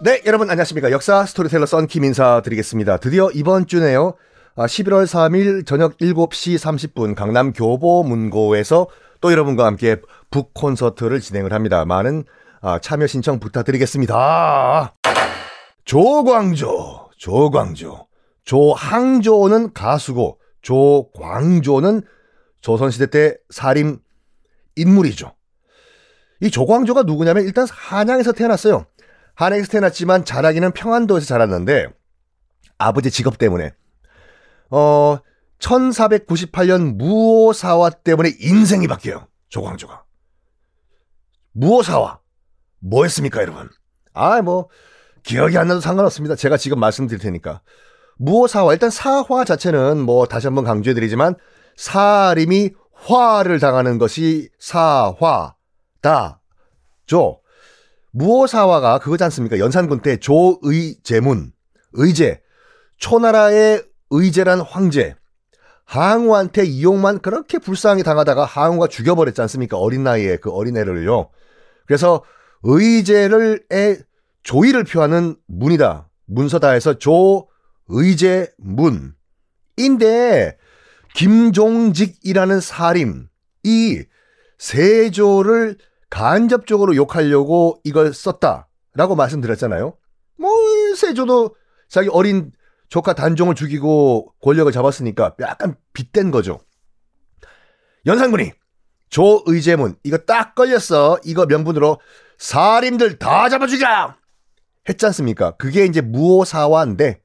네, 여러분 안녕하십니까. 역사 스토리텔러 썬킴 인사드리겠습니다. 드디어 이번 주네요. 11월 3일 저녁 7시 30분 강남 교보문고에서 또 여러분과 함께 북 콘서트를 진행을 합니다. 많은 참여 신청 부탁드리겠습니다. 조광조. 조항조는 가수고 조광조는 조선시대 때 살림 인물이죠. 이 조광조가 누구냐면 일단 한양에서 태어났어요. 한양에서 태어났지만 자라기는 평안도에서 자랐는데 아버지 직업 때문에 1498년 무오사화 때문에 인생이 바뀌어요. 조광조가. 무오사화 뭐였습니까 여러분? 기억이 안 나도 상관없습니다. 제가 지금 말씀드릴 테니까. 무오사화, 일단 사화 자체는 다시 한번 강조해드리지만 살림이 화를 당하는 것이 사화다죠. 무오사화가 그거지 않습니까? 연산군 때 조의제문, 의제, 초나라의 의제란 황제, 항우한테 이용만 그렇게 불쌍히 당하다가 항우가 죽여버렸지 않습니까? 어린 나이에 그 어린애를요. 그래서 의제를의 조의를 표하는 문이다. 문서다 해서 조의제문인데 김종직이라는 살림이 세조를 간접적으로 욕하려고 이걸 썼다라고 말씀드렸잖아요. 세조도 자기 어린 조카 단종을 죽이고 권력을 잡았으니까 약간 빗댄 거죠. 연산군이 조의제문 이거 딱 걸렸어. 이거 명분으로 살림들 다 잡아 죽여! 했지 않습니까? 그게 이제 무오사화인데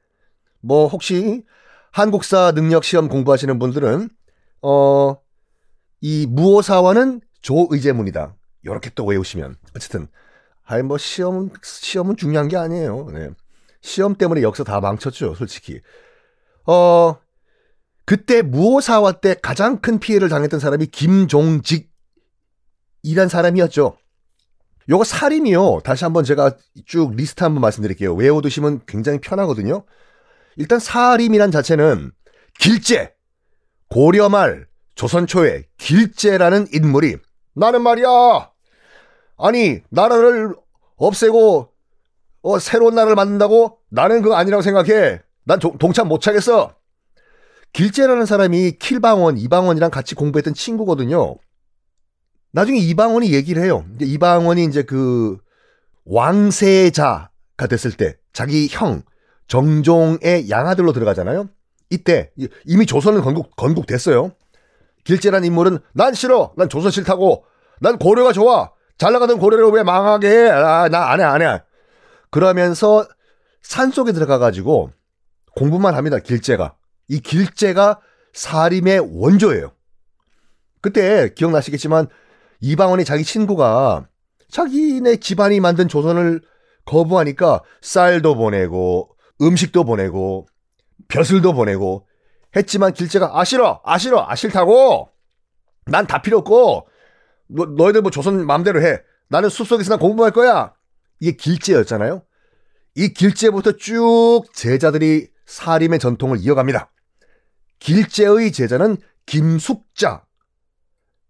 혹시 한국사 능력 시험 공부하시는 분들은 이 무오사화는 조의제문이다. 이렇게 또 외우시면 어쨌든 시험은 중요한 게 아니에요. 네. 시험 때문에 역사 다 망쳤죠, 솔직히. 그때 무오사화 때 가장 큰 피해를 당했던 사람이 김종직이란 사람이었죠. 요거 살림이요. 다시 한번 제가 쭉 리스트 한번 말씀드릴게요. 외워두시면 굉장히 편하거든요. 일단 살림이란 자체는 길재, 고려말, 조선초에 길재라는 인물이 나는 말이야. 아니 나라를 없애고 새로운 나라를 만든다고? 나는 그거 아니라고 생각해. 난 동참 못 차겠어. 길재라는 사람이 킬방원, 이방원이랑 같이 공부했던 친구거든요. 나중에 이방원이 얘기를 해요. 이방원이 이제 그 왕세자가 됐을 때 자기 형 정종의 양아들로 들어가잖아요. 이때 이미 조선은 건국됐어요. 길재란 인물은 난 싫어. 난 조선 싫다고. 난 고려가 좋아. 잘나가던 고려를 왜 망하게 해. 나 안 해. 그러면서 산속에 들어가가지고 공부만 합니다. 길재가. 이 길재가 살림의 원조예요. 그때 기억나시겠지만 이방원이 자기 친구가 자기네 집안이 만든 조선을 거부하니까 쌀도 보내고 음식도 보내고 벼슬도 보내고 했지만 길재가 싫다고 난 다 필요 없고 너희들 조선 마음대로 해. 나는 숲속에서 난 공부할 거야. 이게 길재였잖아요. 이 길재부터 쭉 제자들이 살림의 전통을 이어갑니다. 길재의 제자는 김숙자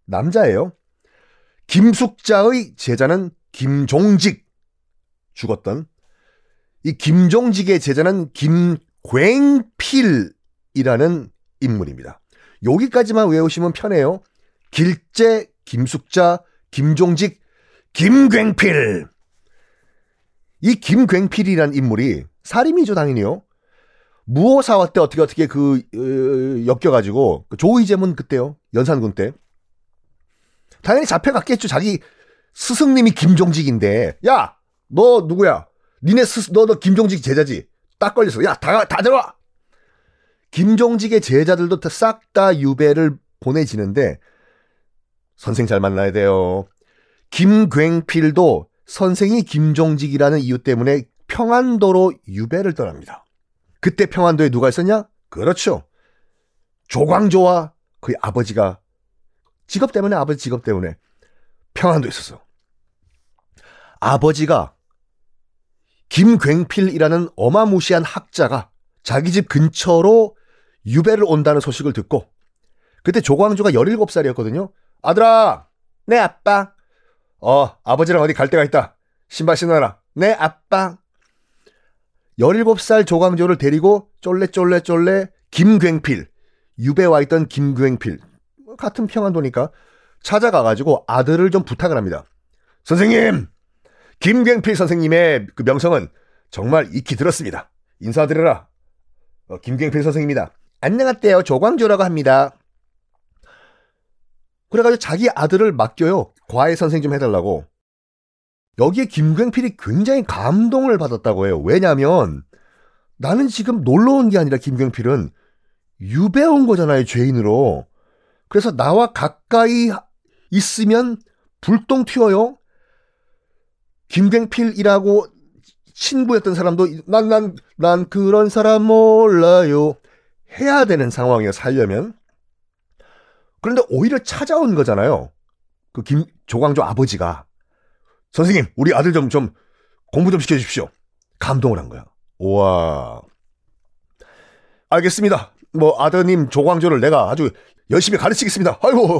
남자예요. 김숙자의 제자는 김종직 죽었던 이 김종직의 제자는 김굉필이라는 인물입니다. 여기까지만 외우시면 편해요. 길재, 김숙자, 김종직, 김굉필. 이 김굉필이라는 인물이 살림이죠 당연히요. 무오사화 때 어떻게 엮여가지고 조의제문 그때요. 연산군 때. 당연히 잡혀갔겠죠. 자기 스승님이 김종직인데 야! 너 누구야? 니네 너 김종직 제자지? 딱 걸렸어. 야! 다 들어와! 김종직의 제자들도 싹 다 유배를 보내지는데 선생 잘 만나야 돼요. 김굉필도 선생이 김종직이라는 이유 때문에 평안도로 유배를 떠납니다. 그때 평안도에 누가 있었냐? 그렇죠. 조광조와 그의 아버지가 아버지 직업 때문에 평안도에 있었어. 아버지가 김굉필이라는 어마무시한 학자가 자기 집 근처로 유배를 온다는 소식을 듣고 그때 조광조가 17살이었거든요. 아들아, 내 아빠 아버지랑 어디 갈 데가 있다. 신발 신어라. 네, 아빠. 17살 조광조를 데리고 쫄래쫄래쫄래 김굉필, 유배 와 있던 김굉필, 같은 평안도니까 찾아가가지고 아들을 좀 부탁을 합니다. 선생님, 김굉필 선생님의 그 명성은 정말 익히 들었습니다. 인사드려라. 김굉필 선생님입니다. 안녕하세요, 조광조라고 합니다. 그래가지고 자기 아들을 맡겨요. 과외 선생 좀 해달라고. 여기에 김굉필이 굉장히 감동을 받았다고 해요. 왜냐하면 나는 지금 놀러 온 게 아니라 김굉필은 유배 온 거잖아요. 죄인으로. 그래서 나와 가까이 있으면 불똥 튀어요. 김굉필이라고 친구였던 사람도 난 그런 사람 몰라요. 해야 되는 상황이에요. 살려면. 그런데 오히려 찾아온 거잖아요. 그 조광조 아버지가. 선생님, 우리 아들 좀 공부 좀 시켜주십시오. 감동을 한 거야. 우와. 알겠습니다. 뭐 아드님 조광조를 내가 아주 열심히 가르치겠습니다. 아이고.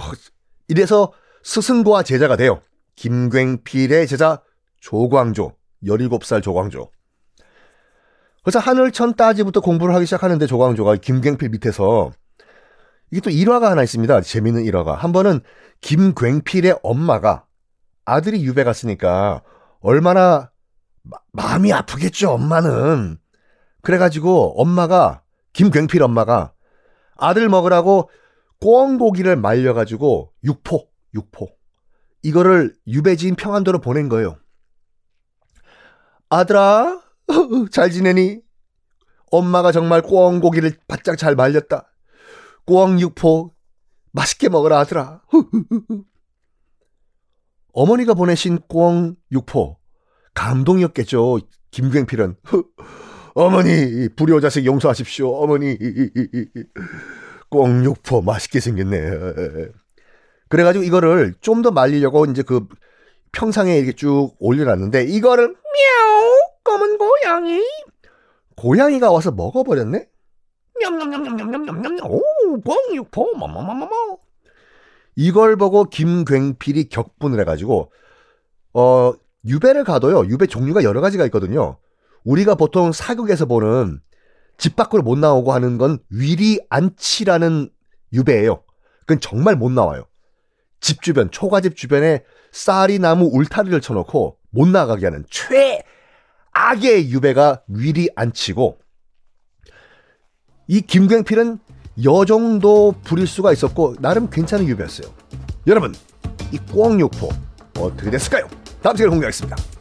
이래서 스승과 제자가 돼요. 김굉필의 제자 조광조. 17살 조광조. 그래서 하늘천 따지부터 공부를 하기 시작하는데 조광조가 김굉필 밑에서 이게 또 일화가 하나 있습니다. 재미있는 일화가. 한 번은 김굉필의 엄마가 아들이 유배 갔으니까 얼마나 마음이 아프겠죠, 엄마는. 그래가지고 엄마가, 김굉필 엄마가 아들 먹으라고 꽁고기를 말려가지고 육포. 이거를 유배지인 평안도로 보낸 거예요. 아들아, 잘 지내니? 엄마가 정말 꽁고기를 바짝 잘 말렸다. 꽁육포 맛있게 먹어라, 아들아. 어머니가 보내신 꽁육포. 감동이었겠죠, 김굉필은. 어머니, 불효자식 용서하십시오. 어머니, 꽁육포 맛있게 생겼네. 그래가지고 이거를 좀 더 말리려고 이제 그 평상에 이렇게 쭉 올려놨는데 이거를 미야오 검은 고양이가 와서 먹어버렸네. 냠냠냠냠냠냠냠냠. 오, 꽁육포 마마마마마. 이걸 보고 김굉필이 격분을 해가지고 유배를 가도요. 유배 종류가 여러 가지가 있거든요. 우리가 보통 사극에서 보는 집 밖으로 못 나오고 하는 건 위리 안치라는 유배예요. 그건 정말 못 나와요. 집 주변, 초가집 주변에 쌀이나무 울타리를 쳐놓고 못 나가게 하는 최악의 유배가 위리 안치고, 이 김굉필은 여정도 부릴 수가 있었고 나름 괜찮은 유배였어요. 여러분, 이 꽁육포 어떻게 됐을까요? 다음 시간에 공개하겠습니다.